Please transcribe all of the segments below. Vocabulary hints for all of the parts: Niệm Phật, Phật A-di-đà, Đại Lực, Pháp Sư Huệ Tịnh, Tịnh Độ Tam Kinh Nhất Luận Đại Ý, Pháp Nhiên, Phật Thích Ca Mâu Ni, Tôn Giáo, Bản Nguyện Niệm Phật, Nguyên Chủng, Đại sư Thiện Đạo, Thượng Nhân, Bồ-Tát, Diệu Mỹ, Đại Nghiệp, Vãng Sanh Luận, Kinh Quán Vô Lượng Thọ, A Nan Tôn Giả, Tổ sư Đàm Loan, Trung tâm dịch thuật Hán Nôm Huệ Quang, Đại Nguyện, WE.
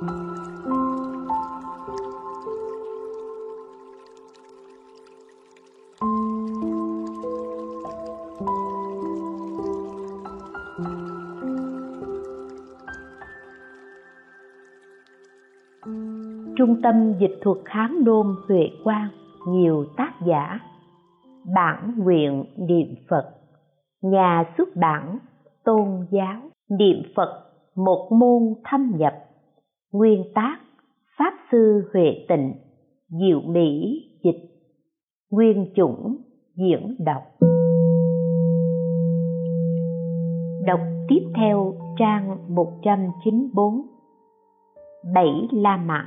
Trung tâm dịch thuật Hán Nôm Huệ Quang, nhiều tác giả. Bản Nguyện Niệm Phật, nhà xuất bản Tôn Giáo. Niệm Phật, một môn thâm nhập. Nguyên tác Pháp Sư Huệ Tịnh, Diệu Mỹ dịch. Nguyên Chủng diễn đọc. Đọc tiếp theo trang 194. Bảy La Mã,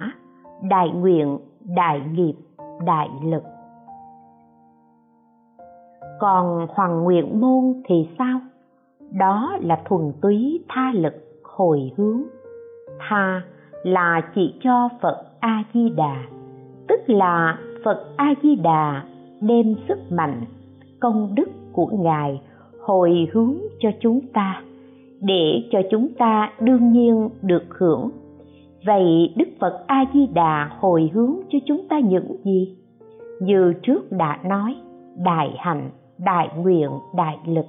Đại Nguyện, Đại Nghiệp, Đại Lực. Còn Hoằng Nguyện môn thì sao? Đó là thuần túy tha lực hồi hướng. Tha là chỉ cho Phật A-di-đà, tức là Phật A-di-đà đem sức mạnh, công đức của Ngài hồi hướng cho chúng ta, để cho chúng ta đương nhiên được hưởng. Vậy Đức Phật A-di-đà hồi hướng cho chúng ta những gì? Như trước đã nói, đại hạnh, đại nguyện, đại lực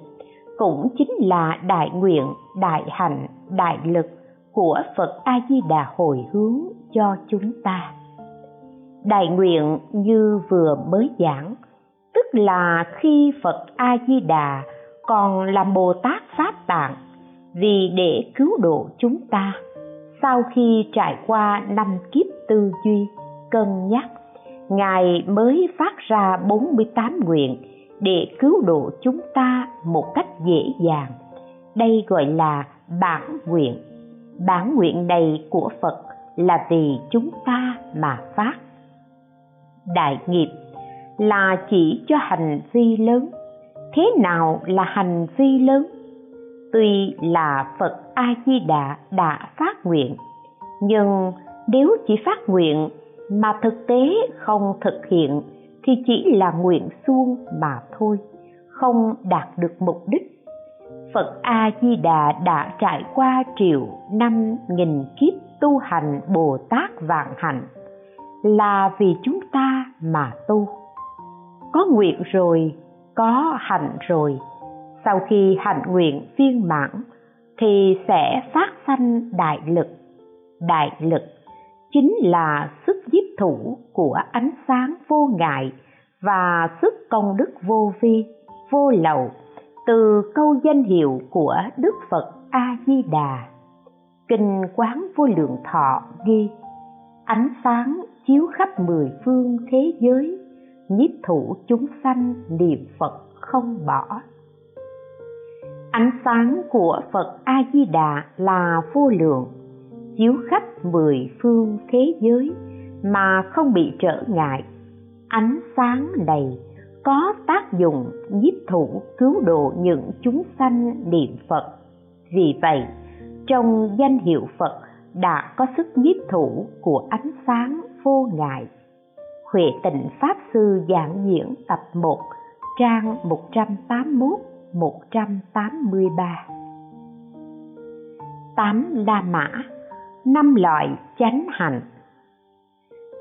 cũng chính là đại nguyện, đại hạnh, đại lực của Phật A-di-đà hồi hướng cho chúng ta. Đại nguyện như vừa mới giảng, tức là khi Phật A-di-đà còn làm Bồ-Tát Pháp Tạng, vì để cứu độ chúng ta, sau khi trải qua 5 kiếp tư duy, cân nhắc, Ngài mới phát ra 48 nguyện để cứu độ chúng ta một cách dễ dàng. Đây gọi là bản nguyện. Bản nguyện này của Phật là vì chúng ta mà phát. Đại nghiệp là chỉ cho hành vi lớn. Thế nào là hành vi lớn? Tuy là Phật A-di-đà đã phát nguyện, nhưng nếu chỉ phát nguyện mà thực tế không thực hiện thì chỉ là nguyện suông mà thôi, không đạt được mục đích. Phật A-di-đà đã trải qua 1.000.000 kiếp tu hành Bồ Tát vạn hạnh, là vì chúng ta mà tu. Có nguyện rồi, có hạnh rồi. Sau khi hạnh nguyện viên mãn thì sẽ phát sanh đại lực. Đại lực chính là sức nhiếp thủ của ánh sáng vô ngại và sức công đức vô vi, vô lậu, từ câu danh hiệu của Đức Phật A-di-đà. Kinh Quán Vô Lượng Thọ ghi: ánh sáng chiếu khắp 10 phương thế giới, nhiếp thủ chúng sanh niệm Phật không bỏ. Ánh sáng của Phật A-di-đà là vô lượng, chiếu khắp 10 phương thế giới mà không bị trở ngại. Ánh sáng này có tác dụng nhiếp thủ cứu độ những chúng sanh niệm Phật. Vì vậy, trong danh hiệu Phật đã có sức nhiếp thủ của ánh sáng vô ngại. Huệ Tịnh Pháp Sư giảng diễn tập 1, trang 181. 183. 8 La Mã, 5 loại chánh hạnh.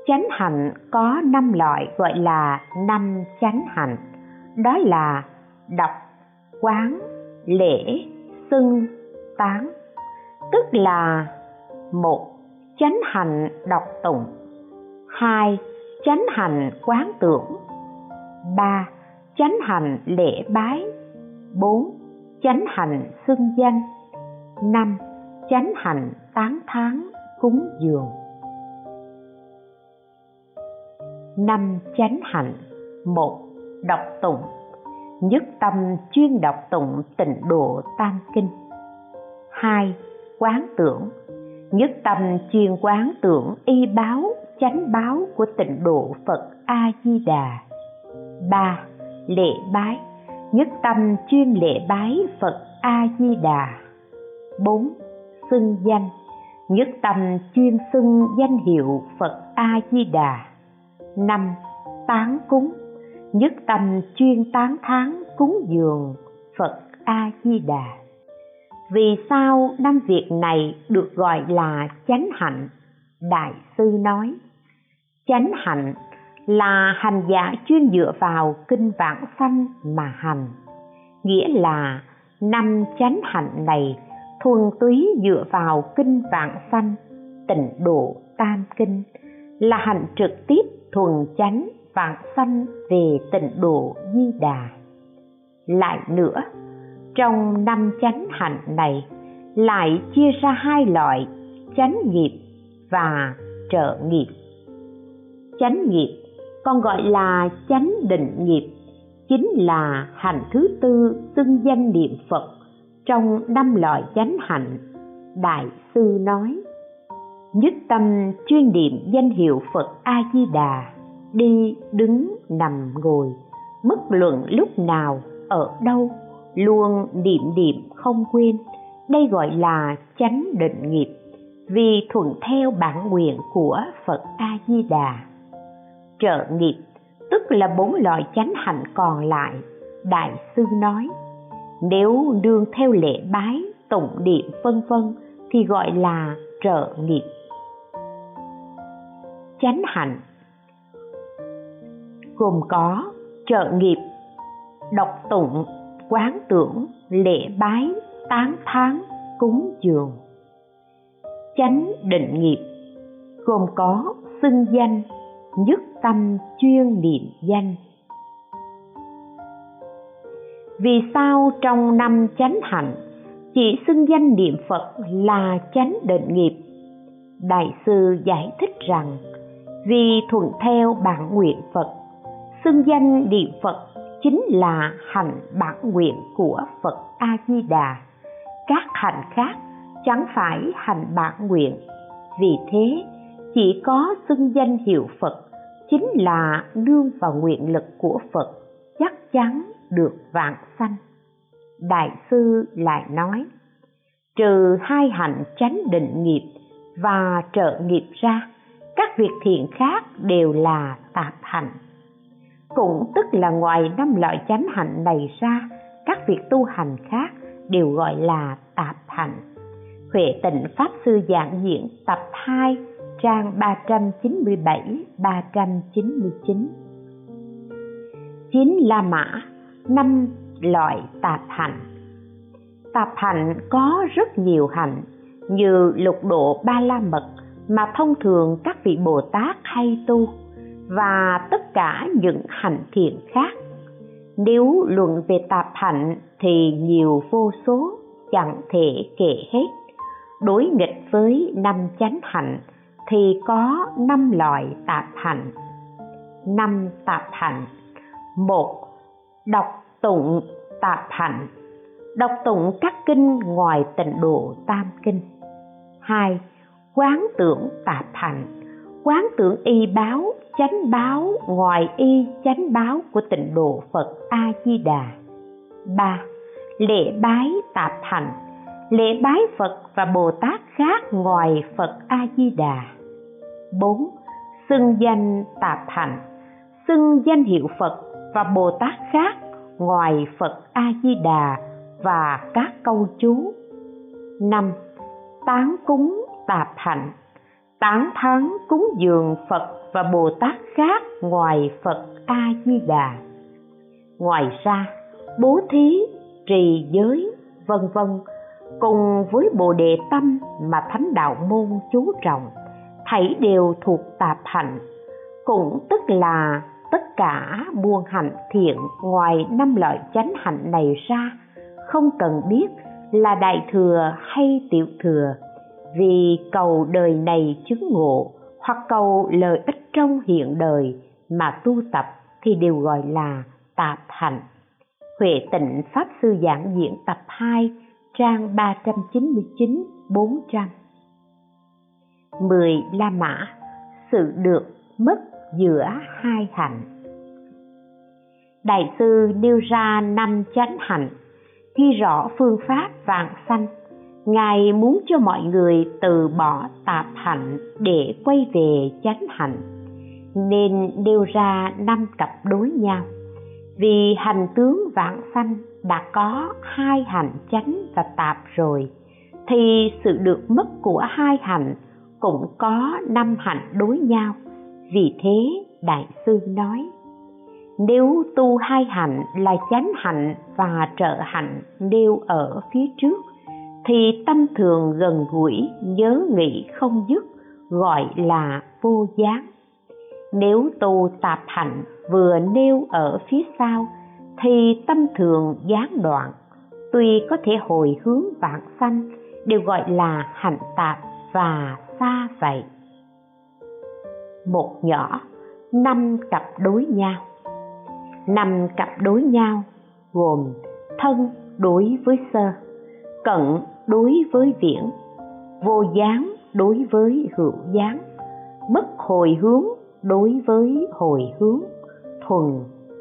Chánh hạnh có 5 loại gọi là 5 chánh hạnh, đó là đọc, quán, lễ, xưng, tán. Tức là 1. Chánh hạnh đọc tụng, 2. Chánh hạnh quán tưởng, 3. Chánh hạnh lễ bái, 4. Chánh hạnh xưng danh, 5. Chánh hạnh tán thán cúng dường. 5 chánh hạnh. 1. Đọc tụng, nhất tâm chuyên đọc tụng Tịnh Độ Tam Kinh. 2. Quán tưởng, nhất tâm chuyên quán tưởng y báo, chánh báo của Tịnh Độ Phật A-di-đà. 3. Lễ bái, nhất tâm chuyên lễ bái Phật A-di-đà. 4. Xưng danh, nhất tâm chuyên xưng danh hiệu Phật A-di-đà. 5. Tán cúng, nhất tâm chuyên tán thán cúng dường Phật A-di-đà. Vì sao 5 việc này được gọi là chánh hạnh? Đại sư nói, chánh hạnh là hành giả chuyên dựa vào kinh vãng sanh mà hành, nghĩa là năm chánh hạnh này thuần túy dựa vào kinh vãng sanh, tịnh độ tam kinh, là hạnh trực tiếp thuần chánh vãng sanh về tịnh độ Di Đà. Lại nữa, trong năm chánh hạnh này lại chia ra hai loại: chánh nghiệp và trợ nghiệp. Chánh nghiệp còn gọi là chánh định nghiệp, chính là hạnh thứ tư xưng danh niệm Phật trong năm loại chánh hạnh. Đại sư nói, nhất tâm chuyên niệm danh hiệu Phật A-di-đà, đi đứng nằm ngồi, bất luận lúc nào ở đâu, luôn niệm không quên. Đây gọi là chánh định nghiệp, vì thuận theo bản nguyện của Phật A-di-đà. Trợ nghiệp tức là bốn loại chánh hạnh còn lại. Đại sư nói, nếu đương theo lễ bái, tụng niệm v.v. thì gọi là trợ nghiệp. Chánh hạnh gồm có trợ nghiệp, đọc tụng, quán tưởng, lễ bái, tán thán, cúng dường. Chánh định nghiệp gồm có xưng danh, nhất tâm chuyên niệm danh. Vì sao trong năm chánh hạnh chỉ xưng danh niệm Phật là chánh định nghiệp? Đại sư giải thích rằng, vì thuận theo bản nguyện Phật, xưng danh niệm Phật chính là hành bản nguyện của Phật A-di-đà. Các hành khác chẳng phải hành bản nguyện, vì thế chỉ có xưng danh hiệu Phật chính là nương vào nguyện lực của Phật, chắc chắn được vãng sanh. Đại sư lại nói, trừ hai hạnh chánh định nghiệp và trợ nghiệp ra, các việc thiện khác đều là tạp hạnh. Cũng tức là ngoài năm loại chánh hạnh này ra, các việc tu hành khác đều gọi là tạp hạnh. Huệ Tịnh Pháp Sư giảng diễn tập 2, trang 397-399. 9 la mã, 5 loại tạp hạnh. Tạp hạnh có rất nhiều hạnh, như lục độ ba la mật mà thông thường các vị Bồ Tát hay tu, và tất cả những hành thiện khác. Nếu luận về tạp hạnh thì nhiều vô số, chẳng thể kể hết. Đối nghịch với năm chánh hạnh thì có 5 loại tạp hạnh. 5 tạp hạnh. 1. Đọc tụng tạp hạnh, đọc tụng các kinh ngoài tịnh độ tam kinh. 2. Quán tưởng tạp hạnh, quán tưởng y báo, chánh báo ngoài y chánh báo của tịnh độ Phật A-di-đà. 3. Lễ bái tạp hạnh, lễ bái Phật và Bồ Tát khác ngoài Phật A-di-đà. 4. Xưng danh tạp hạnh, xưng danh hiệu Phật và Bồ Tát khác ngoài Phật A-di-đà và các câu chú. 5. Tán cúng tạp hạnh, tán thán cúng dường Phật và Bồ Tát khác ngoài Phật A-di-đà. Ngoài ra, bố thí, trì giới, v.v. cùng với bồ đề tâm mà Thánh Đạo Môn chú trọng, thảy đều thuộc tạp hạnh. Cũng tức là tất cả muôn hạnh thiện ngoài năm loại chánh hạnh này ra, không cần biết là đại thừa hay tiểu thừa, vì cầu đời này chứng ngộ hoặc cầu lợi ích trong hiện đời mà tu tập thì đều gọi là tạp hạnh. Huệ Tịnh Pháp Sư giảng diễn tập 2, trang 399-400. 10 la mã, sự được mất giữa hai hạnh. Đại sư nêu ra 5 chánh hạnh, ghi rõ phương pháp vãng sanh. Ngài muốn cho mọi người từ bỏ tạp hạnh để quay về chánh hạnh, nên nêu ra 5 cặp đối nhau. Vì hành tướng vãng sanh đã có hai hạnh chánh và tạp rồi, thì sự được mất của hai hạnh cũng có 5 hạnh đối nhau. Vì thế Đại sư nói, nếu tu 2 hạnh là chánh hạnh và trợ hạnh nêu ở phía trước, thì tâm thường gần gũi nhớ nghĩ không dứt, gọi là vô gián. Nếu tu tạp hạnh vừa nêu ở phía sau, thì tâm thường gián đoạn, tuy có thể hồi hướng vãng sanh, đều gọi là hạnh tạp và xa vậy. Một nhỏ, 5 cặp đối nhau. 5 cặp đối nhau gồm thân đối với sơ, cận đối với viễn, vô gián đối với hữu gián, bất hồi hướng đối với hồi hướng, thuần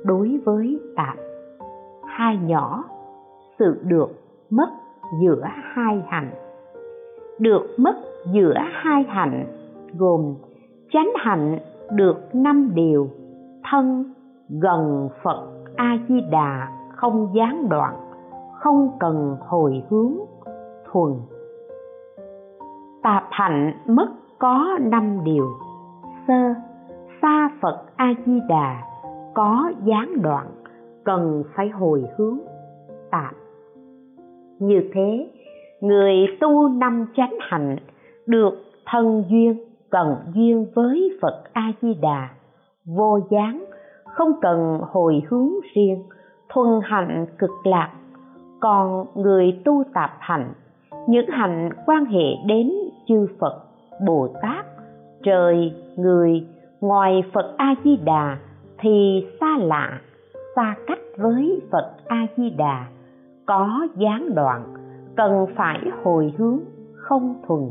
đối với tạp. 2 nhỏ, sự được mất giữa 2 hạnh. Được mất giữa 2 hạnh gồm chánh hạnh được 5 điều: thân gần Phật A-di-đà không gián đoạn, không cần hồi hướng, thuần. Tạp hạnh mất có 5 điều: sơ, xa Phật A-di-đà, có gián đoạn, cần phải hồi hướng, tạp. Như thế, người tu 5 chánh hạnh được thân duyên, cần duyên với Phật A-di-đà, vô gián, không cần hồi hướng riêng, thuần hạnh cực lạc. Còn người tu tạp hạnh, những hạnh quan hệ đến chư Phật, Bồ-Tát, trời, người, ngoài Phật A-di-đà thì xa lạ, xa cách với Phật A-di-đà, có gián đoạn, cần phải hồi hướng, không thuần.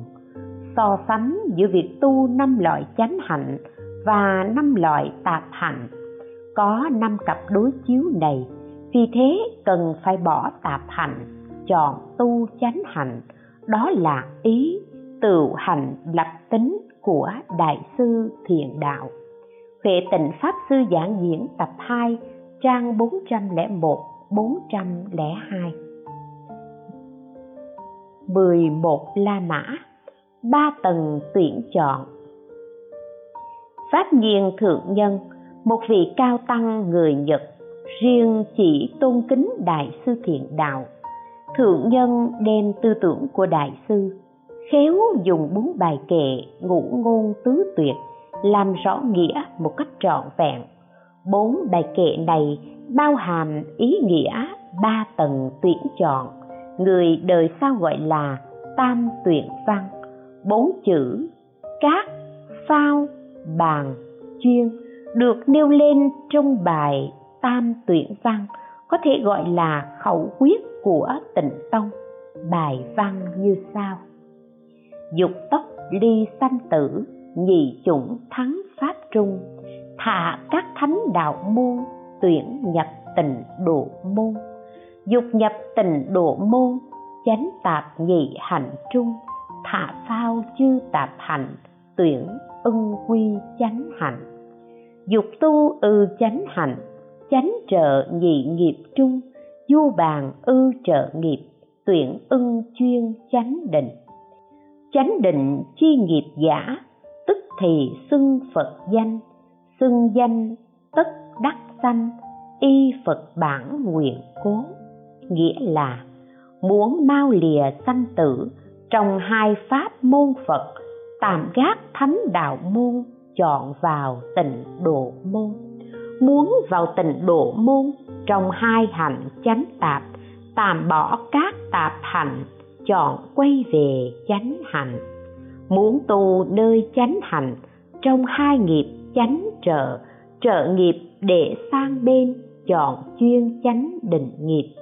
So sánh giữa việc tu 5 loại chánh hạnh và 5 loại tạp hạnh, có 5 cặp đối chiếu này, vì thế cần phải bỏ tạp hạnh, chọn tu chánh hạnh, đó là ý tựu hành lập tính của Đại sư Thiện Đạo. Huệ Tịnh Pháp sư giảng diễn tập 2, trang 401-402. 11 La Mã, 3 tầng tuyển chọn. Pháp nhiên Thượng Nhân, một vị cao tăng người Nhật, riêng chỉ tôn kính Đại sư Thiện Đạo. Thượng Nhân đem tư tưởng của Đại sư, khéo dùng 4 bài kệ ngũ ngôn tứ tuyệt, làm rõ nghĩa một cách trọn vẹn. 4 bài kệ này bao hàm ý nghĩa 3 tầng tuyển chọn, người đời sau gọi là tam tuyển văn. 4 chữ các, phao, bàn, chuyên được nêu lên trong bài tam tuyển văn, có thể gọi là khẩu quyết của Tịnh Tông. Bài văn như sau: dục tốc ly sanh tử, nhị chủng thắng pháp trung, thả các thánh đạo môn, tuyển nhập Tịnh độ môn. Dục nhập Tịnh độ môn, chánh tạp nhị hạnh trung, thả phao chư tạp hạnh, tuyển ưng quy chánh hạnh. Dục tu ư chánh hạnh, chánh trợ nhị nghiệp trung, du bàn ư trợ nghiệp, tuyển ưng chuyên chánh định. Chánh định chi nghiệp giả, tức thì xưng Phật danh, xưng danh tức đắc sanh, y Phật bản nguyện cố. Nghĩa là muốn mau lìa sanh tử trong 2 pháp môn Phật, tạm gác thánh đạo môn, chọn vào Tịnh độ môn. Muốn vào Tịnh độ môn trong 2 hạnh chánh tạp, tạm bỏ các tạp hạnh, chọn quay về chánh hạnh. Muốn tu nơi chánh hạnh trong 2 nghiệp chánh trợ, trợ nghiệp để sang bên, chọn chuyên chánh định nghiệp.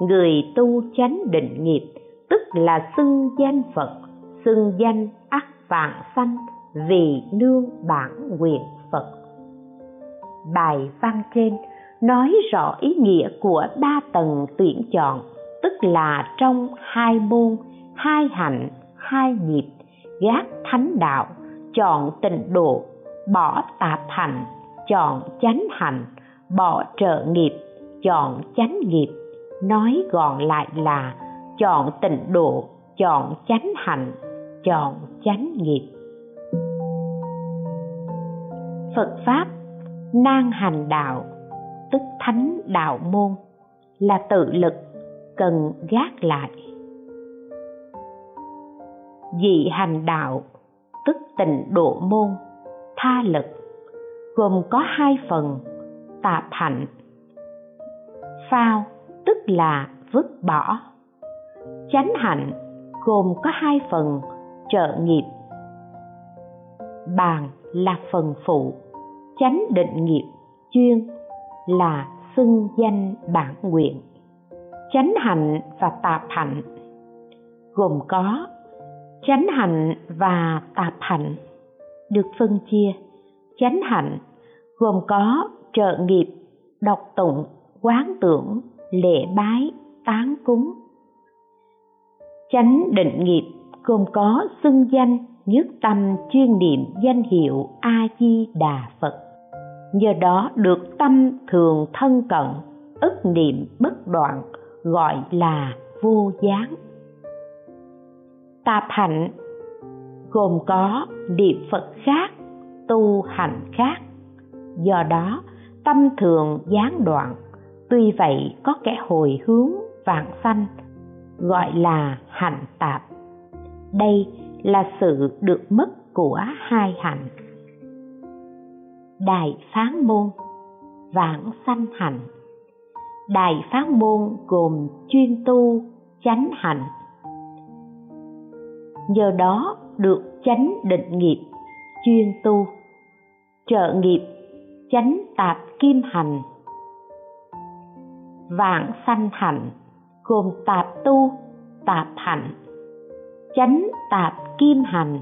Người tu chánh định nghiệp tức là xưng danh Phật, xưng danh ắt vạn sanh, vì nương bản nguyện Phật. Bài văn trên nói rõ ý nghĩa của 3 tầng tuyển chọn, tức là trong 2 môn, 2 hạnh, 2 nghiệp, gác thánh đạo, chọn Tịnh độ, bỏ tạp hạnh, chọn chánh hạnh, bỏ trợ nghiệp, chọn chánh nghiệp. Nói gọn lại là chọn Tịnh độ, chọn chánh hạnh, chọn chánh nghiệp. Phật Pháp nan hành đạo, tức thánh đạo môn, là tự lực, cần gác lại. Dị hành đạo, tức tịnh độ môn, tha lực, gồm có hai phần: tạp hạnh, phao, tức là vứt bỏ; chánh hạnh, gồm có hai phần: trợ nghiệp, bàn là phần phụ; chánh định nghiệp, chuyên, là xưng danh bản nguyện. Chánh hạnh và tạp hạnh gồm có chánh hạnh và tạp hạnh được phân chia. Chánh hạnh gồm có trợ nghiệp, đọc tụng, quán tưởng, lễ bái, tán cúng. Chánh định nghiệp gồm có xưng danh, nhất tâm chuyên niệm danh hiệu A-di-đà Phật, nhờ đó được tâm thường thân cận, ức niệm bất đoạn, gọi là vô gián. Tạp hạnh gồm có niệm Phật khác, tu hành khác, do đó tâm thường gián đoạn, tuy vậy có kẻ hồi hướng vãng sanh, gọi là hạnh tạp. Đây là sự được mất của hai hạnh: Đại Phán Môn, Vãng Sanh Hạnh. Đại Phán Môn gồm chuyên tu chánh hạnh, nhờ đó được chánh định nghiệp, chuyên tu; trợ nghiệp, chánh tạp kim hành. Vãng sanh hạnh gồm tạp tu, tạp hạnh, chánh tạp kim hành.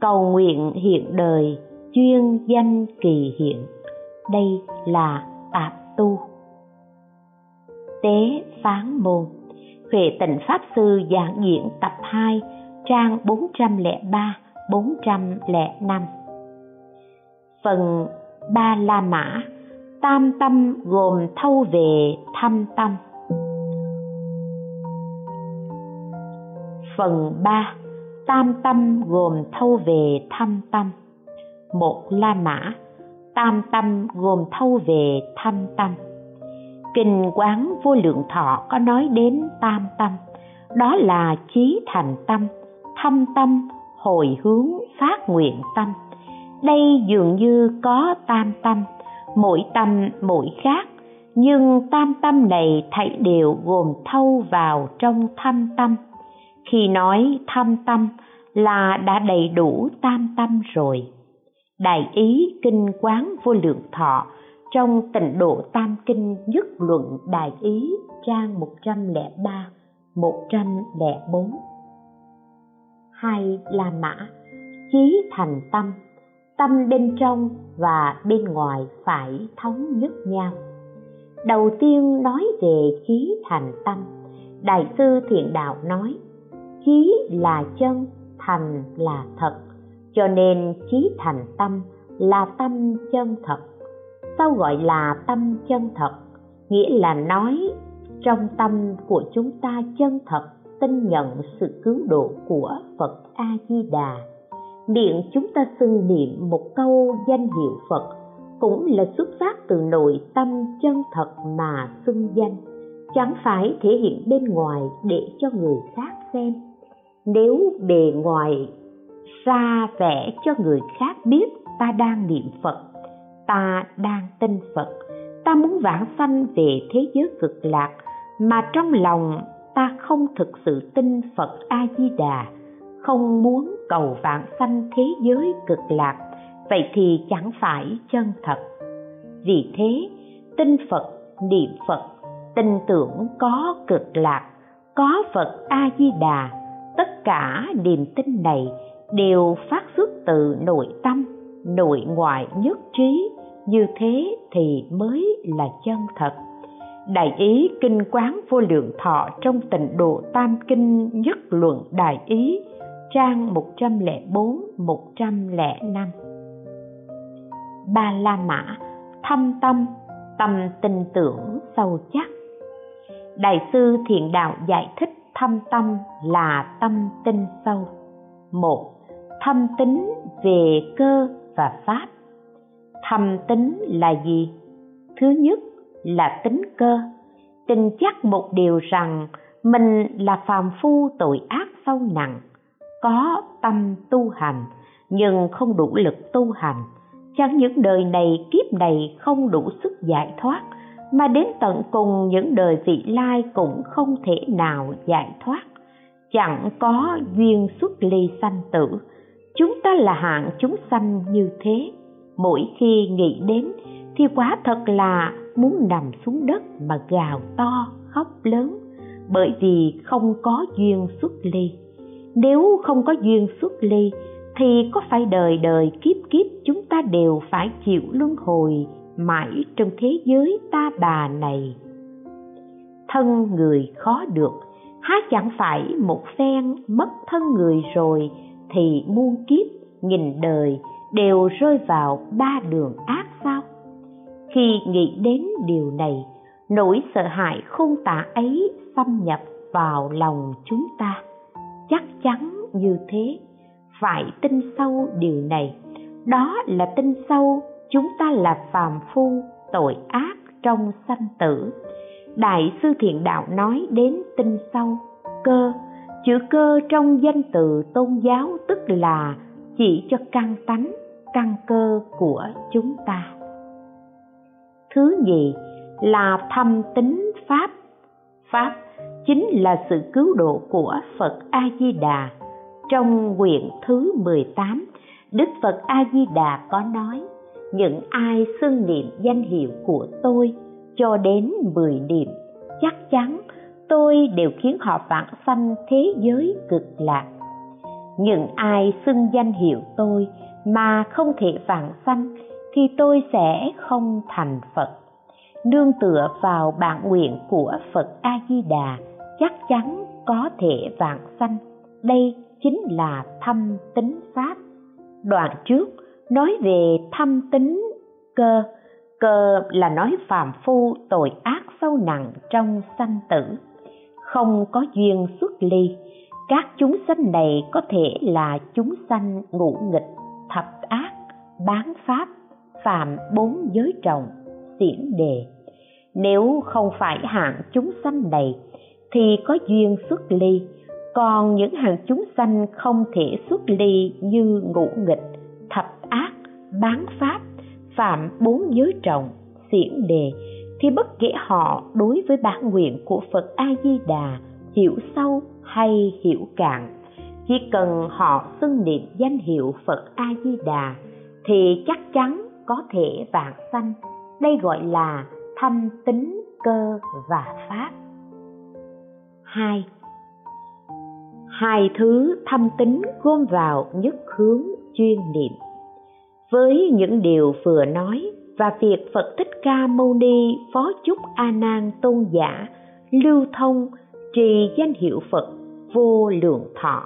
Cầu nguyện hiện đời, chuyên danh kỳ hiện, đây là tạp tu. Tế Phán Môn, Huệ Tịnh Pháp Sư giảng diễn tập 2, trang 403-405. Phần Ba La Mã, tam tâm gồm thâu về thâm tâm. Phần 3, tam tâm gồm thâu về thâm tâm. 1. La Mã, tam tâm gồm thâu về thâm tâm. Kinh Quán Vô Lượng Thọ có nói đến tam tâm, đó là chí thành tâm, thâm tâm, hồi hướng, phát nguyện tâm. Đây dường như có tam tâm, mỗi tâm mỗi khác, nhưng tam tâm này thảy đều gồm thâu vào trong thâm tâm. Khi nói thâm tâm là đã đầy đủ tam tâm rồi. Đại ý Kinh Quán Vô Lượng Thọ trong Tịnh Độ Tam Kinh Nhất Luận Đại Ý, trang 103-104. 2. La Mã, chí thành tâm, tâm bên trong và bên ngoài phải thống nhất nhau. Đầu tiên nói về chí thành tâm. Đại sư Thiện Đạo nói: chí là chân, thành là thật, cho nên chí thành tâm là tâm chân thật. Sao gọi là tâm chân thật? Nghĩa là nói trong tâm của chúng ta chân thật tin nhận sự cứu độ của Phật A-di-đà. Miệng chúng ta xưng niệm một câu danh hiệu Phật cũng là xuất phát từ nội tâm chân thật mà xưng danh, chẳng phải thể hiện bên ngoài để cho người khác xem. Nếu bề ngoài ra vẻ cho người khác biết ta đang niệm Phật, ta đang tin Phật, ta muốn vãng sanh về thế giới cực lạc, mà trong lòng ta không thực sự tin Phật A-di-đà, không muốn cầu vãng sanh thế giới cực lạc, vậy thì chẳng phải chân thật. Vì thế, tin Phật, niệm Phật, tin tưởng có cực lạc, có Phật A-di-đà, tất cả niềm tin này đều phát xuất từ nội tâm, nội ngoại nhất trí, như thế thì mới là chân thật. Đại ý Kinh Quán Vô Lượng Thọ trong Tịnh Độ Tam Kinh Nhất Luận Đại Ý, trang 104-105. 3. La Mã, thâm tâm, tâm tin tưởng sâu chắc. Đại sư Thiện Đạo giải thích thâm tâm là tâm tin sâu. 1. Thâm tín về cơ và pháp, Thầm tín là gì? Thứ nhất là tín cơ, tin chắc một điều rằng mình là phàm phu tội ác sâu nặng, có tâm tu hành nhưng không đủ lực tu hành, chẳng những đời này kiếp này không đủ sức giải thoát, mà đến tận cùng những đời vị lai cũng không thể nào giải thoát, chẳng có duyên xuất ly sanh tử. Chúng ta là hạng chúng sanh như thế, mỗi khi nghĩ đến thì quả thật là muốn nằm xuống đất mà gào to khóc lớn, bởi vì không có duyên xuất ly. Nếu không có duyên xuất ly thì có phải đời đời kiếp kiếp chúng ta đều phải chịu luân hồi mãi trong thế giới ta bà này? Thân người khó được, há chẳng phải một phen mất thân người rồi thì muôn kiếp nghìn đời đều rơi vào ba đường ác sao? Khi nghĩ đến điều này, nỗi sợ hãi khôn tả ấy xâm nhập vào lòng chúng ta. Chắc chắn như thế, phải tin sâu điều này. Đó là tin sâu chúng ta là phàm phu tội ác trong sanh tử. Đại sư Thiện Đạo nói đến tin sâu, cơ. Chữ cơ trong danh từ tôn giáo tức là chỉ cho căn tánh, căn cơ của chúng ta. Thứ nhì là thâm tín Pháp. Pháp chính là sự cứu độ của Phật A-di-đà. Trong quyển thứ 18, Đức Phật A-di-đà có nói: những ai xưng niệm danh hiệu của tôi cho đến 10 niệm, chắc chắn tôi đều khiến họ vãng sanh thế giới cực lạc. Những ai xưng danh hiệu tôi mà không thể vãng sanh thì tôi sẽ không thành Phật. Nương tựa vào bản nguyện của Phật A-di-đà, chắc chắn có thể vãng sanh. Đây chính là thâm tín Pháp. Đoạn trước nói về thâm tín cơ. Cơ là nói phàm phu tội ác sâu nặng trong sanh tử, không có duyên xuất ly. Các chúng sanh này có thể là chúng sanh ngũ nghịch, thập ác, bán pháp, phạm bốn giới trọng, xiển đề. Nếu không phải hạng chúng sanh này thì có duyên xuất ly. Còn những hạng chúng sanh không thể xuất ly như ngũ nghịch, thập ác, bán pháp, phạm bốn giới trọng, xiển đề thì bất kể họ đối với bản nguyện của Phật A-di-đà hiểu sâu hay hiểu cạn, chỉ cần họ xưng niệm danh hiệu Phật A-di-đà thì chắc chắn có thể vãng sanh. Đây gọi là thâm tín cơ và Pháp. 2. Hai thứ thâm tín gom vào nhất hướng chuyên niệm. Với những điều vừa nói và việc Phật Thích Ca Mâu Ni phó chúc A Nan Tôn Giả lưu thông trì danh hiệu Phật Vô Lượng Thọ,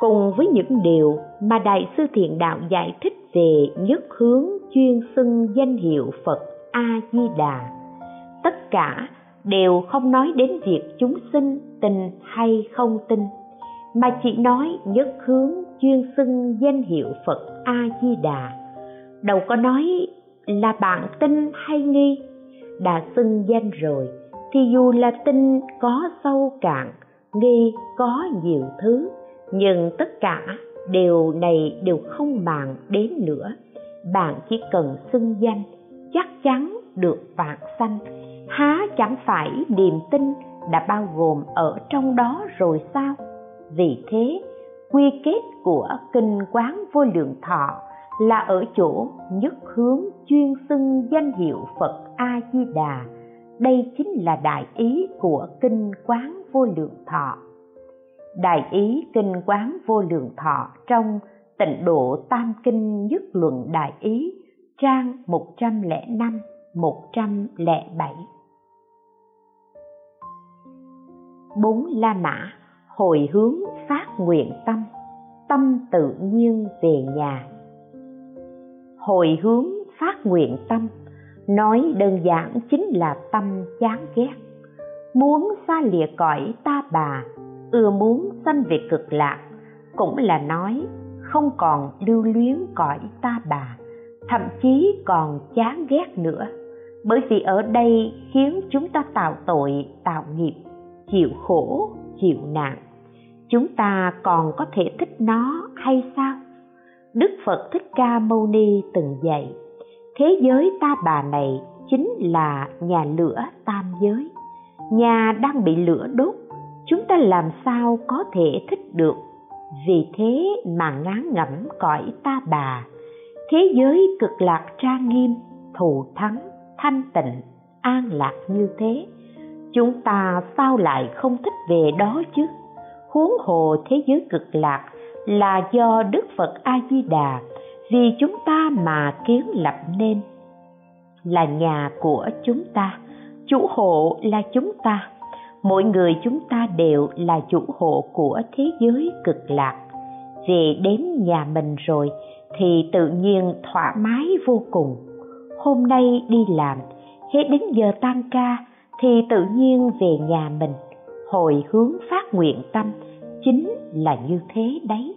cùng với những điều mà Đại sư Thiện Đạo giải thích về nhất hướng chuyên xưng danh hiệu Phật A-di-đà, tất cả đều không nói đến việc chúng sinh tin hay không tin, mà chỉ nói nhất hướng chuyên xưng danh hiệu Phật A-di-đà. Đâu có nói là bạn tin hay nghi. Đã xưng danh rồi thì dù là tin có sâu cạn, nghi có nhiều thứ, nhưng tất cả điều này đều không bàn đến nữa. Bạn chỉ cần xưng danh, chắc chắn được vãng sanh. Há chẳng phải niềm tin đã bao gồm ở trong đó rồi sao? Vì thế, quy kết của Kinh Quán Vô Lượng Thọ là ở chỗ nhất hướng chuyên xưng danh hiệu Phật A-di-đà. Đây chính là đại ý của Kinh Quán Vô Lượng Thọ. Đại ý Kinh Quán Vô Lượng Thọ trong Tịnh Độ Tam Kinh Nhất Luận Đại Ý, trang 105, 107. 4. La Mã, hồi hướng phát nguyện tâm, tâm tự nhiên về nhà. Hồi hướng phát nguyện tâm, nói đơn giản chính là tâm chán ghét, muốn xa lìa cõi ta bà, ưa muốn sanh về cực lạc, cũng là nói không còn lưu luyến cõi ta bà, thậm chí còn chán ghét nữa, bởi vì ở đây khiến chúng ta tạo tội, tạo nghiệp, chịu khổ, chịu nạn. Chúng ta còn có thể thích nó hay sao? Đức Phật Thích Ca Mâu Ni từng dạy, thế giới ta bà này chính là nhà lửa tam giới. Nhà đang bị lửa đốt, chúng ta làm sao có thể thích được? Vì thế mà ngán ngẩm cõi ta bà. Thế giới cực lạc trang nghiêm, thù thắng, thanh tịnh, an lạc như thế, chúng ta sao lại không thích về đó chứ? Huống hồ thế giới cực lạc là do Đức Phật A-di-đà vì chúng ta mà kiến lập nên, là nhà của chúng ta, chủ hộ là chúng ta. Mỗi người chúng ta đều là chủ hộ của thế giới cực lạc. Về đến nhà mình rồi thì tự nhiên thoải mái vô cùng. Hôm nay đi làm, hết đến giờ tan ca thì tự nhiên về nhà mình, hồi hướng phát nguyện tâm chính là như thế đấy.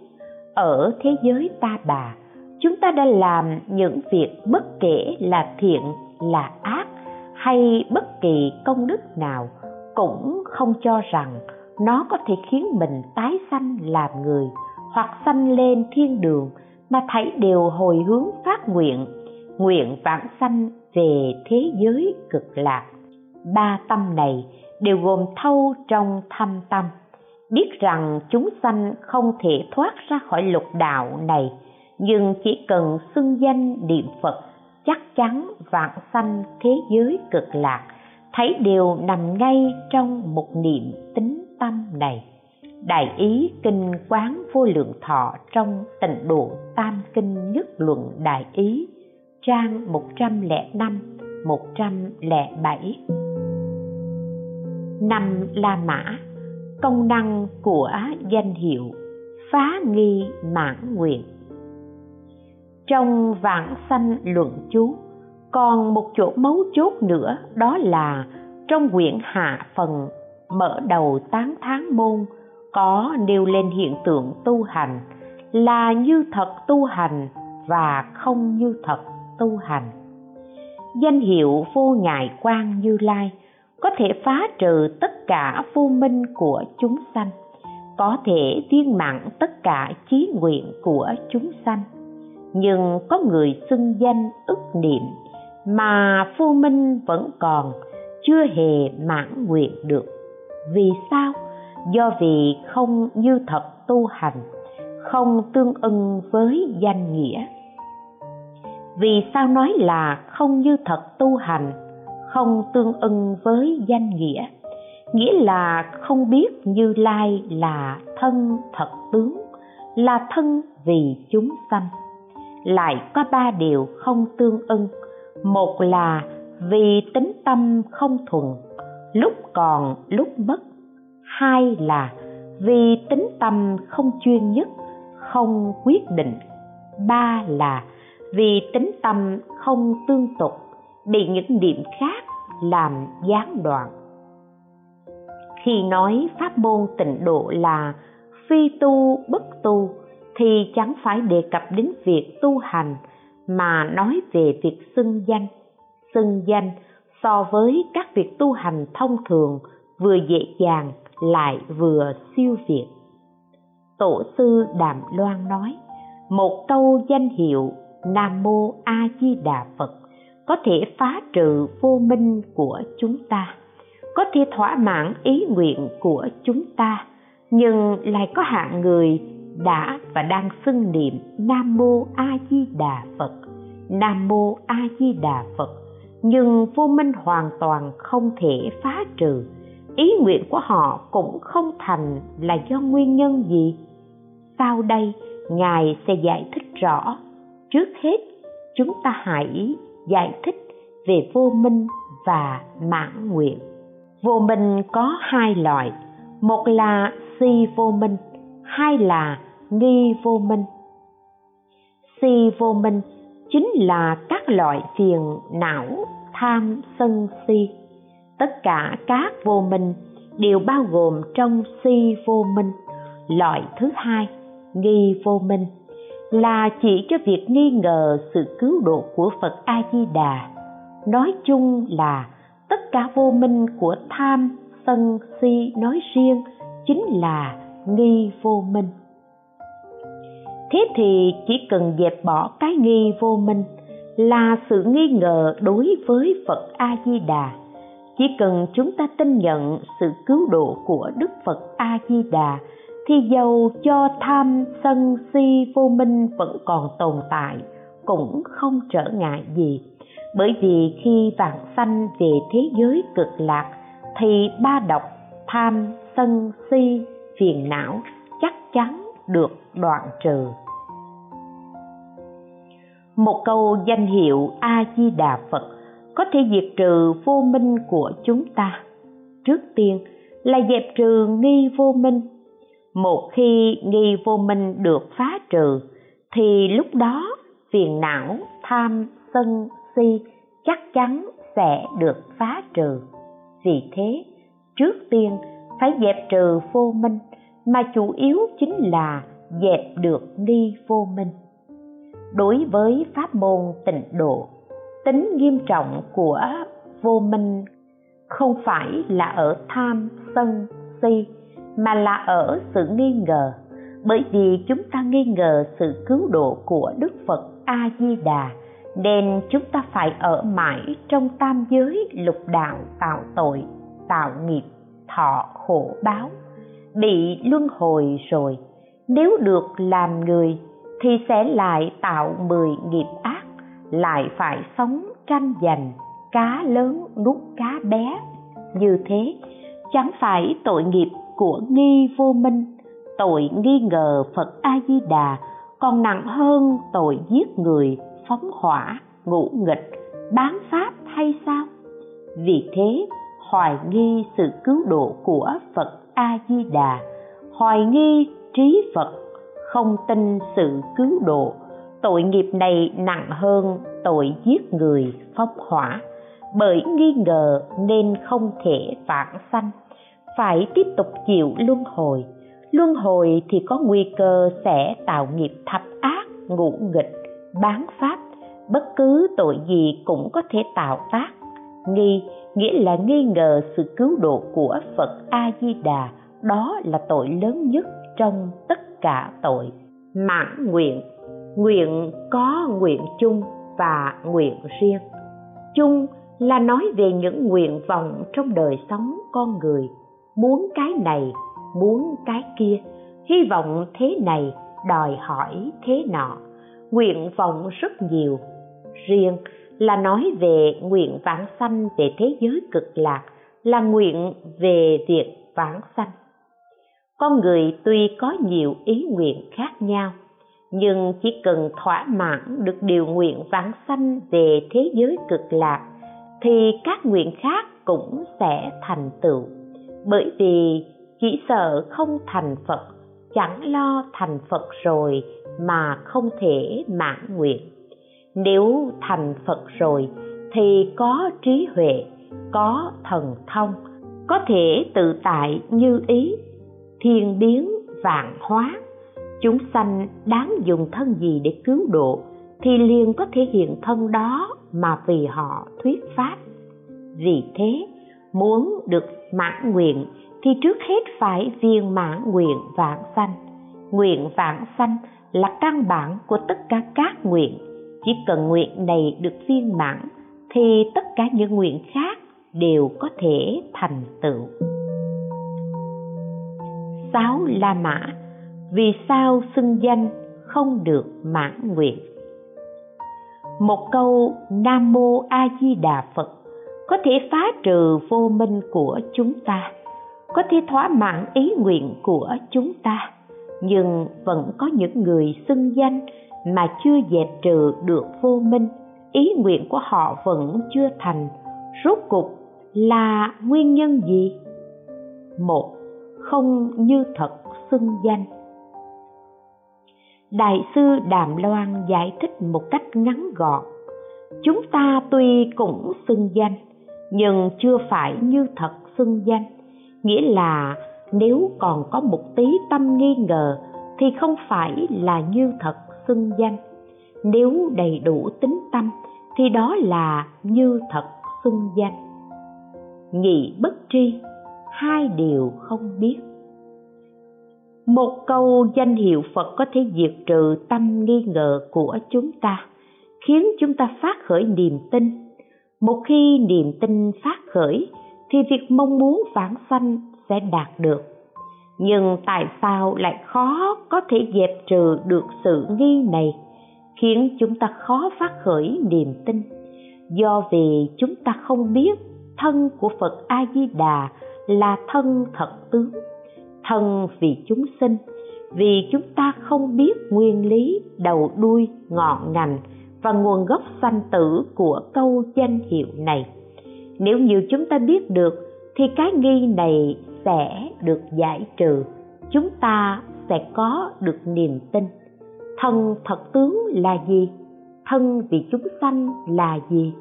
Ở thế giới ta bà, chúng ta đã làm những việc bất kể là thiện, là ác hay bất kỳ công đức nào, cũng không cho rằng nó có thể khiến mình tái sanh làm người hoặc sanh lên thiên đường, mà thảy đều hồi hướng phát nguyện, nguyện vãng sanh về thế giới cực lạc. Ba tâm này đều gồm thâu trong thâm tâm, biết rằng chúng sanh không thể thoát ra khỏi lục đạo này, nhưng chỉ cần xưng danh niệm Phật chắc chắn vãng sanh thế giới cực lạc, thấy đều nằm ngay trong một niệm tính tâm này. Đại ý Kinh Quán Vô Lượng Thọ trong Tịnh Độ Tam Kinh Nhất Luận Đại Ý, trang 105-107. Năm La Mã, công năng của danh hiệu, phá nghi mãn nguyện. Trong Vãng Sanh Luận chú còn một chỗ mấu chốt nữa, đó là trong quyển hạ phần mở đầu tán thán môn có nêu lên hiện tượng tu hành là như thật tu hành và không như thật tu hành. Danh hiệu vô ngại quang Như Lai có thể phá trừ tất cả vô minh của chúng sanh, có thể viên mãn tất cả chí nguyện của chúng sanh. Nhưng có người xưng danh ức niệm mà vô minh vẫn còn, chưa hề mãn nguyện được. Vì sao? Do vì không như thật tu hành, không tương ưng với danh nghĩa. Vì sao nói là không như thật tu hành, không tương ưng với danh nghĩa? Nghĩa là không biết Như Lai là thân thật tướng, là thân vì chúng sanh. Lại có ba điều không tương ưng. Một là vì tính tâm không thuần, lúc còn lúc mất. Hai là vì tính tâm không chuyên nhất, không quyết định. Ba là vì tính tâm không tương tục, bị những niệm khác làm gián đoạn. Khi nói pháp môn tịnh độ là phi tu bất tu thì chẳng phải đề cập đến việc tu hành, mà nói về việc xưng danh. Xưng danh so với các việc tu hành thông thường vừa dễ dàng lại vừa siêu việt. Tổ sư Đàm Loan nói, một câu danh hiệu Nam Mô A Di Đà Phật có thể phá trừ vô minh của chúng ta, có thể thỏa mãn ý nguyện của chúng ta. Nhưng lại có hạng người đã và đang xưng niệm Nam Mô A Di Đà Phật, Nam Mô A Di Đà Phật, nhưng vô minh hoàn toàn không thể phá trừ, ý nguyện của họ cũng không thành, là do nguyên nhân gì? Sau đây ngài sẽ giải thích rõ. Trước hết chúng ta hãy giải thích về vô minh và mãn nguyện. Vô minh có hai loại, một là si vô minh, hai là nghi vô minh. Si vô minh chính là các loại phiền não, tham, sân, si. Tất cả các vô minh đều bao gồm trong si vô minh. Loại thứ hai, nghi vô minh, là chỉ cho việc nghi ngờ sự cứu độ của Phật A-di-đà. Nói chung là tất cả vô minh của tham, sân, si nói riêng chính là nghi vô minh. Thế thì chỉ cần dẹp bỏ cái nghi vô minh là sự nghi ngờ đối với Phật A-di-đà. Chỉ cần chúng ta tin nhận sự cứu độ của Đức Phật A-di-đà thì dầu cho tham, sân, si, vô minh vẫn còn tồn tại cũng không trở ngại gì. Bởi vì khi vãng sanh về thế giới cực lạc thì ba độc tham, sân, si, phiền não chắc chắn được đoạn trừ. Một câu danh hiệu A-di-đà Phật có thể diệt trừ vô minh của chúng ta. Trước tiên là dẹp trừ nghi vô minh. Một khi nghi vô minh được phá trừ thì lúc đó phiền não, tham, sân, si chắc chắn sẽ được phá trừ. Vì thế, trước tiên phải dẹp trừ vô minh, mà chủ yếu chính là dẹp được nghi vô minh. Đối với pháp môn tịnh độ, tính nghiêm trọng của vô minh không phải là ở tham, sân, si, mà là ở sự nghi ngờ. Bởi vì chúng ta nghi ngờ sự cứu độ của Đức Phật A-di-đà nên chúng ta phải ở mãi trong tam giới lục đạo tạo tội, tạo nghiệp, thọ khổ báo, bị luân hồi rồi. Nếu được làm người thì sẽ lại tạo 10 nghiệp ác, lại phải sống tranh giành, cá lớn nuốt cá bé. Như thế chẳng phải tội nghiệp của nghi vô minh, tội nghi ngờ Phật A-di-đà còn nặng hơn tội giết người, phóng hỏa, ngũ nghịch, bán pháp hay sao? Vì thế, hoài nghi sự cứu độ của Phật A-di-đà, hoài nghi trí Phật, không tin sự cứu độ, tội nghiệp này nặng hơn tội giết người, phóng hỏa. Bởi nghi ngờ nên không thể vãng sanh, phải tiếp tục chịu luân hồi. Luân hồi thì có nguy cơ sẽ tạo nghiệp thập ác, ngũ nghịch, bán pháp. Bất cứ tội gì cũng có thể tạo tác. Nghi nghĩa là nghi ngờ sự cứu độ của Phật A-di-đà, đó là tội lớn nhất trong tất cả tội. Mãn nguyện, nguyện có nguyện chung và nguyện riêng. Chung là nói về những nguyện vọng trong đời sống con người, muốn cái này, muốn cái kia, hy vọng thế này, đòi hỏi thế nọ. Nguyện vọng rất nhiều. Riêng là nói về nguyện vãng sanh về thế giới cực lạc, là nguyện về việc vãng sanh. Con người tuy có nhiều ý nguyện khác nhau, nhưng chỉ cần thỏa mãn được điều nguyện vãng sanh về thế giới cực lạc thì các nguyện khác cũng sẽ thành tựu. Bởi vì chỉ sợ không thành Phật, chẳng lo thành Phật rồi mà không thể mãn nguyện. Nếu thành Phật rồi thì có trí huệ, có thần thông, có thể tự tại như ý, thiên biến vạn hóa. Chúng sanh đáng dùng thân gì để cứu độ thì liền có thể hiện thân đó mà vì họ thuyết pháp. Vì thế, muốn được mãn nguyện thì trước hết phải viên mãn nguyện vãng sanh. Nguyện vãng sanh là căn bản của tất cả các nguyện. Chỉ cần nguyện này được viên mãn thì tất cả những nguyện khác đều có thể thành tựu. 6. La Mã. Vì sao xưng danh không được mãn nguyện? Một câu Nam Mô A Di Đà Phật có thể phá trừ vô minh của chúng ta, có thể thỏa mãn ý nguyện của chúng ta. Nhưng vẫn có những người xưng danh mà chưa dẹp trừ được vô minh, ý nguyện của họ vẫn chưa thành. Rốt cuộc là nguyên nhân gì? 1. Không như thật xưng danh. Đại sư Đàm Loan giải thích một cách ngắn gọn: chúng ta tuy cũng xưng danh nhưng chưa phải như thật xưng danh. Nghĩa là nếu còn có một tí tâm nghi ngờ thì không phải là như thật xưng danh. Nếu đầy đủ tín tâm thì đó là như thật xưng danh. Nhị bất tri, hai điều không biết. Một câu danh hiệu Phật có thể diệt trừ tâm nghi ngờ của chúng ta, khiến chúng ta phát khởi niềm tin. Một khi niềm tin phát khởi thì việc mong muốn vãng sanh sẽ đạt được. Nhưng tại sao lại khó có thể dẹp trừ được sự nghi này, khiến chúng ta khó phát khởi niềm tin? Do vì chúng ta không biết thân của Phật A-di-đà là thân thật tướng, thân vì chúng sinh, vì chúng ta không biết nguyên lý, đầu đuôi, ngọn ngành và nguồn gốc sanh tử của câu danh hiệu này. Nếu như chúng ta biết được thì cái nghi này sẽ được giải trừ, chúng ta sẽ có được niềm tin. Thân thật tướng là gì? Thân vì chúng sanh là gì?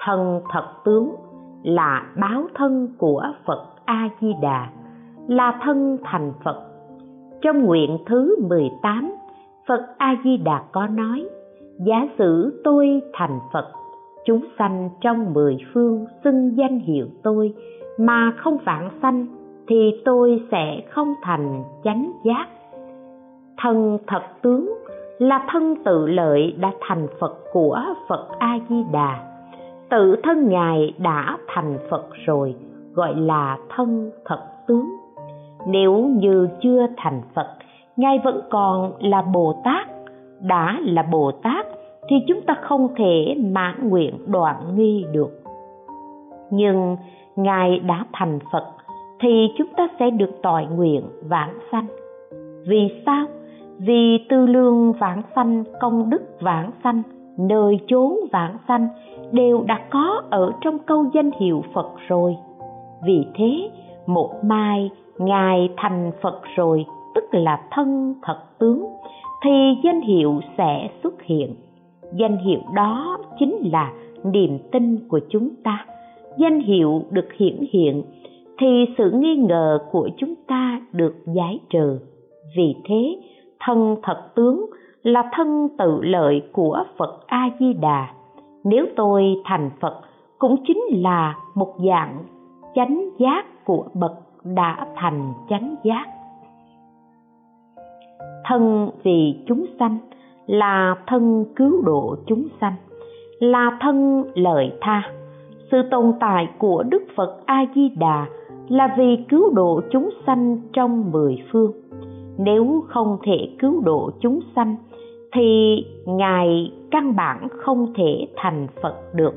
Thân thật tướng là báo thân của Phật A-di-đà, là thân thành Phật. Trong nguyện thứ 18, Phật A-di-đà có nói: giả sử tôi thành Phật, chúng sanh trong 10 phương xưng danh hiệu tôi mà không vãng sanh thì tôi sẽ không thành chánh giác. Thân thật tướng là thân tự lợi đã thành Phật của Phật A-di-đà. Tự thân Ngài đã thành Phật rồi, gọi là thân thật tướng. Nếu như chưa thành Phật, Ngài vẫn còn là Bồ-Tát. Đã là Bồ-Tát thì chúng ta không thể mãn nguyện đoạn nghi được. Nhưng Ngài đã thành Phật thì chúng ta sẽ được toại nguyện vãng sanh. Vì sao? Vì tư lương vãng sanh, công đức vãng sanh, nơi chốn vãng sanh đều đã có ở trong câu danh hiệu Phật rồi. Vì thế, một mai Ngài thành Phật rồi, tức là thân thật tướng, thì danh hiệu sẽ xuất hiện. Danh hiệu đó chính là niềm tin của chúng ta. Danh hiệu được hiển hiện thì sự nghi ngờ của chúng ta được giải trừ. Vì thế, thân thật tướng là thân tự lợi của Phật A-di-đà. Nếu tôi thành Phật cũng chính là một dạng chánh giác của bậc đã thành chánh giác. Thân vì chúng sanh là thân cứu độ chúng sanh, là thân lợi tha. Sự tồn tại của Đức Phật A-di-đà là vì cứu độ chúng sanh trong 10 phương. Nếu không thể cứu độ chúng sanh thì Ngài căn bản không thể thành Phật được.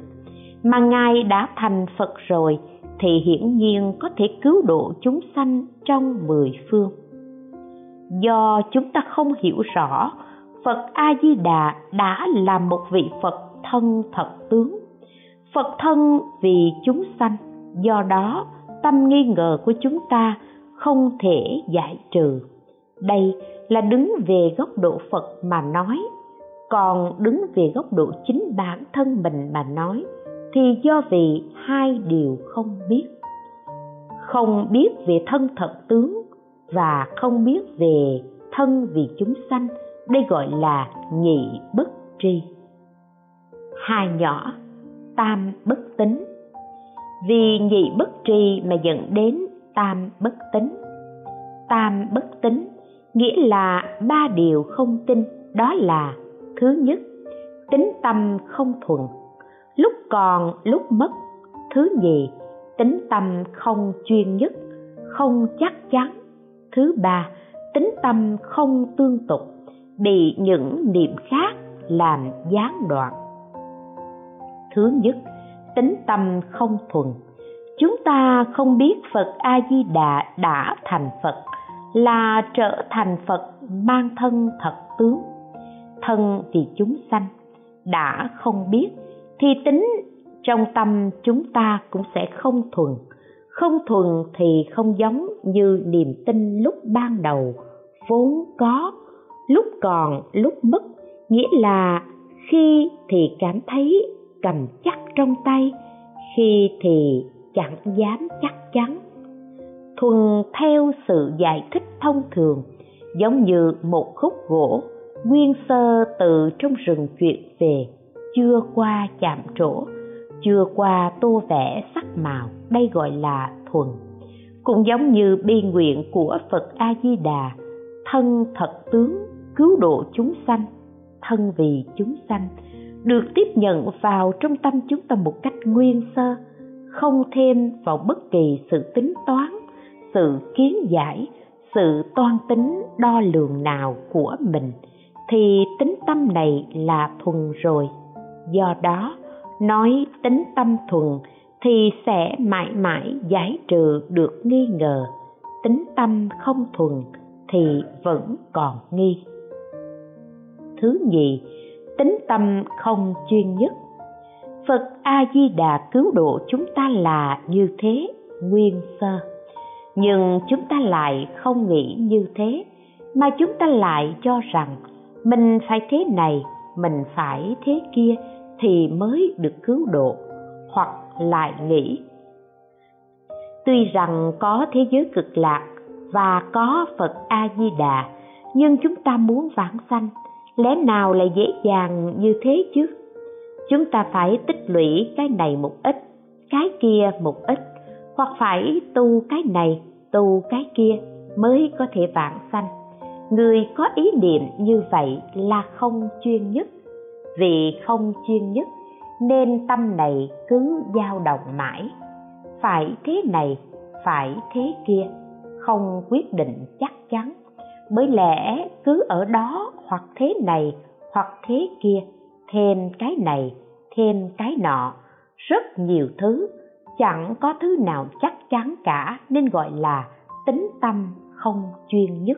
Mà Ngài đã thành Phật rồi thì hiển nhiên có thể cứu độ chúng sanh trong 10 phương. Do chúng ta không hiểu rõ, Phật A-di-đà đã là một vị Phật thân thật tướng. Phật thân vì chúng sanh, do đó tâm nghi ngờ của chúng ta không thể giải trừ. Đây là đứng về góc độ Phật mà nói, còn đứng về góc độ chính bản thân mình mà nói thì do vì hai điều không biết. Không biết về thân thật tướng và không biết về thân vì chúng sanh, đây gọi là nhị bất tri. Hai nhỏ, tam bất tín. Vì nhị bất tri mà dẫn đến tam bất tín. Tam bất tín nghĩa là ba điều không tin, đó là: thứ nhất, tín tâm không thuần, lúc còn lúc mất. Thứ nhì, tín tâm không chuyên nhất, không chắc chắn. Thứ ba, tín tâm không tương tục, bị những niệm khác làm gián đoạn. Thứ nhất, tín tâm không thuần. Chúng ta không biết Phật A-di-đà đã thành Phật là trở thành Phật mang thân thật tướng, thân vì chúng sanh. Đã không biết thì tính trong tâm chúng ta cũng sẽ không thuần. Không thuần thì không giống như niềm tin lúc ban đầu vốn có, lúc còn lúc mất, nghĩa là khi thì cảm thấy cầm chắc trong tay, khi thì chẳng dám chắc chắn. Thuần theo sự giải thích thông thường giống như một khúc gỗ Nguyên sơ tự trong rừng chuyển về, chưa qua chạm trổ, chưa qua tô vẽ sắc màu, đây gọi là thuần. Cũng giống như bi nguyện của Phật A-di-đà, thân thật tướng cứu độ chúng sanh, thân vì chúng sanh, được tiếp nhận vào trong tâm chúng ta một cách nguyên sơ, không thêm vào bất kỳ sự tính toán, sự kiến giải, sự toan tính đo lường nào của mình, thì tính tâm này là thuần rồi. Do đó, nói tính tâm thuần thì sẽ mãi mãi giải trừ được nghi ngờ. Tính tâm không thuần thì vẫn còn nghi. Thứ nhì, tính tâm không chuyên nhất. Phật A-di-đà cứu độ chúng ta là như thế, nguyên sơ. Nhưng chúng ta lại không nghĩ như thế, mà chúng ta lại cho rằng mình phải thế này, mình phải thế kia thì mới được cứu độ. Hoặc lại nghĩ tuy rằng có thế giới cực lạc và có Phật A-di-đà, nhưng chúng ta muốn vãng sanh, lẽ nào lại dễ dàng như thế chứ? Chúng ta phải tích lũy cái này một ít, cái kia một ít, hoặc phải tu cái này, tu cái kia mới có thể vãng sanh. Người có ý niệm như vậy là không chuyên nhất. Vì không chuyên nhất nên tâm này cứ dao động mãi, phải thế này, phải thế kia, không quyết định chắc chắn. Bởi lẽ cứ ở đó hoặc thế này, hoặc thế kia, thêm cái này, thêm cái nọ, rất nhiều thứ, chẳng có thứ nào chắc chắn cả, nên gọi là tính tâm không chuyên nhất.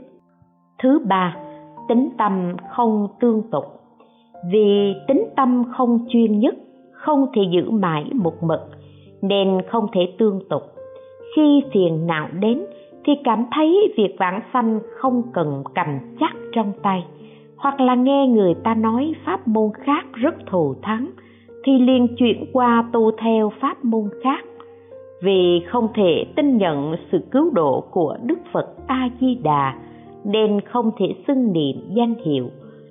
Thứ ba, tính tâm không tương tục. Vì tính tâm không chuyên nhất, không thể giữ mãi một mực, nên không thể tương tục. Khi phiền não đến thì cảm thấy việc vãng sanh không cần cầm chắc trong tay, hoặc là nghe người ta nói pháp môn khác rất thù thắng thì liền chuyển qua tu theo pháp môn khác. Vì không thể tin nhận sự cứu độ của Đức Phật A-di-đà nên không thể xưng niệm danh hiệu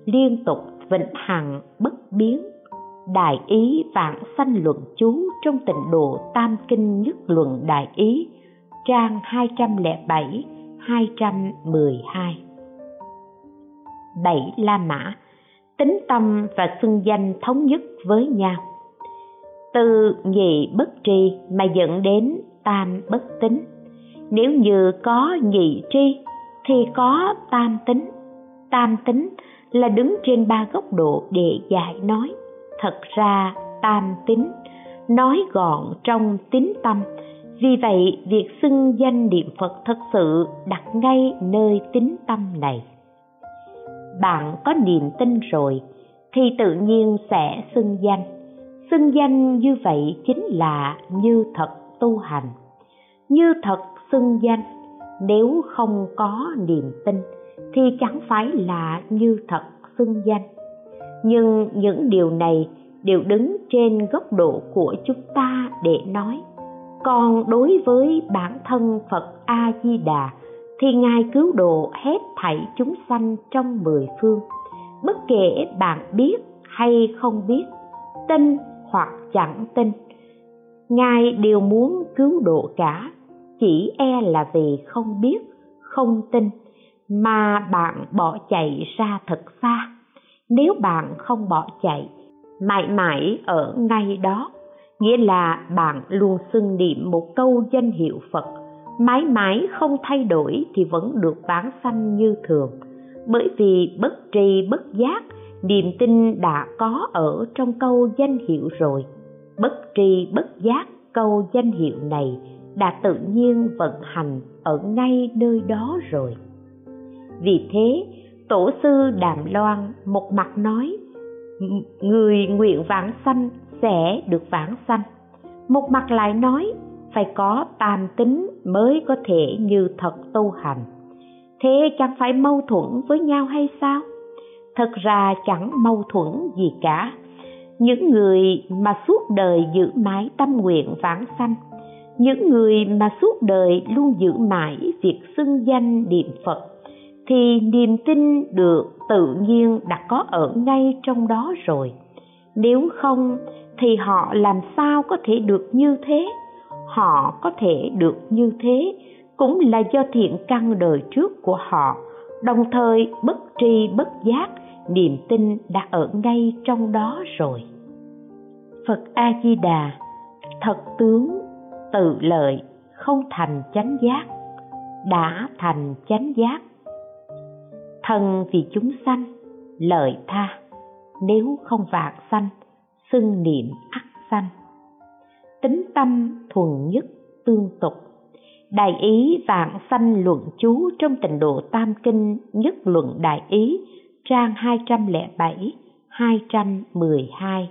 liên tục vĩnh hằng bất biến. Đại ý Vãng Sanh Luận chú trong Tịnh Độ Tam Kinh Nhất Luận Đại Ý, trang 207-212. 7. La mã, tính tâm và xưng danh thống nhất với nhau. Từ nhị bất tri mà dẫn đến tam bất tính. Nếu như có nhị tri thì có tam tính. Tam tính là đứng trên ba góc độ để giải nói. Thật ra tam tính nói gọn trong tín tâm. Vì vậy, việc xưng danh niệm Phật thật sự đặt ngay nơi tín tâm này. Bạn có niềm tin rồi thì tự nhiên sẽ xưng danh. Xưng danh như vậy chính là như thật tu hành. Như thật xưng danh, nếu không có niềm tin thì chẳng phải là như thật xưng danh. Nhưng những điều này đều đứng trên góc độ của chúng ta để nói. Còn đối với bản thân Phật A-di-đà thì Ngài cứu độ hết thảy chúng sanh trong mười phương. Bất kể bạn biết hay không biết, tin hoặc chẳng tin, Ngài đều muốn cứu độ cả. Chỉ e là vì không biết, không tin mà bạn bỏ chạy ra thật xa. Nếu bạn không bỏ chạy, mãi mãi ở ngay đó, nghĩa là bạn luôn xưng niệm một câu danh hiệu Phật, mãi mãi không thay đổi thì vẫn được vãng sanh như thường. Bởi vì bất tri bất giác, niềm tin đã có ở trong câu danh hiệu rồi. Bất tri bất giác, câu danh hiệu này đã tự nhiên vận hành ở ngay nơi đó rồi. Vì thế, Tổ sư Đàm Loan một mặt nói người nguyện vãng sanh sẽ được vãng sanh, một mặt lại nói phải có tam tính mới có thể như thật tu hành. Thế chẳng phải mâu thuẫn với nhau hay sao? Thật ra chẳng mâu thuẫn gì cả. Những người mà suốt đời giữ mãi tâm nguyện vãng sanh, những người mà suốt đời luôn giữ mãi việc xưng danh niệm Phật, thì niềm tin được tự nhiên đã có ở ngay trong đó rồi. Nếu không thì họ làm sao có thể được như thế? Họ có thể được như thế cũng là do thiện căn đời trước của họ, đồng thời bất tri bất giác niềm tin đã ở ngay trong đó rồi. Phật A-di-đà, thật tướng tự lợi, không thành chánh giác, đã thành chánh giác. Thân vì chúng sanh, lợi tha, nếu không vạc sanh, xưng niệm ắt sanh. Tính tâm thuần nhất tương tục. Đại ý Vãng Sanh Luận chú trong Tịnh Độ Tam Kinh Nhất Luận Đại Ý, trang 207-212.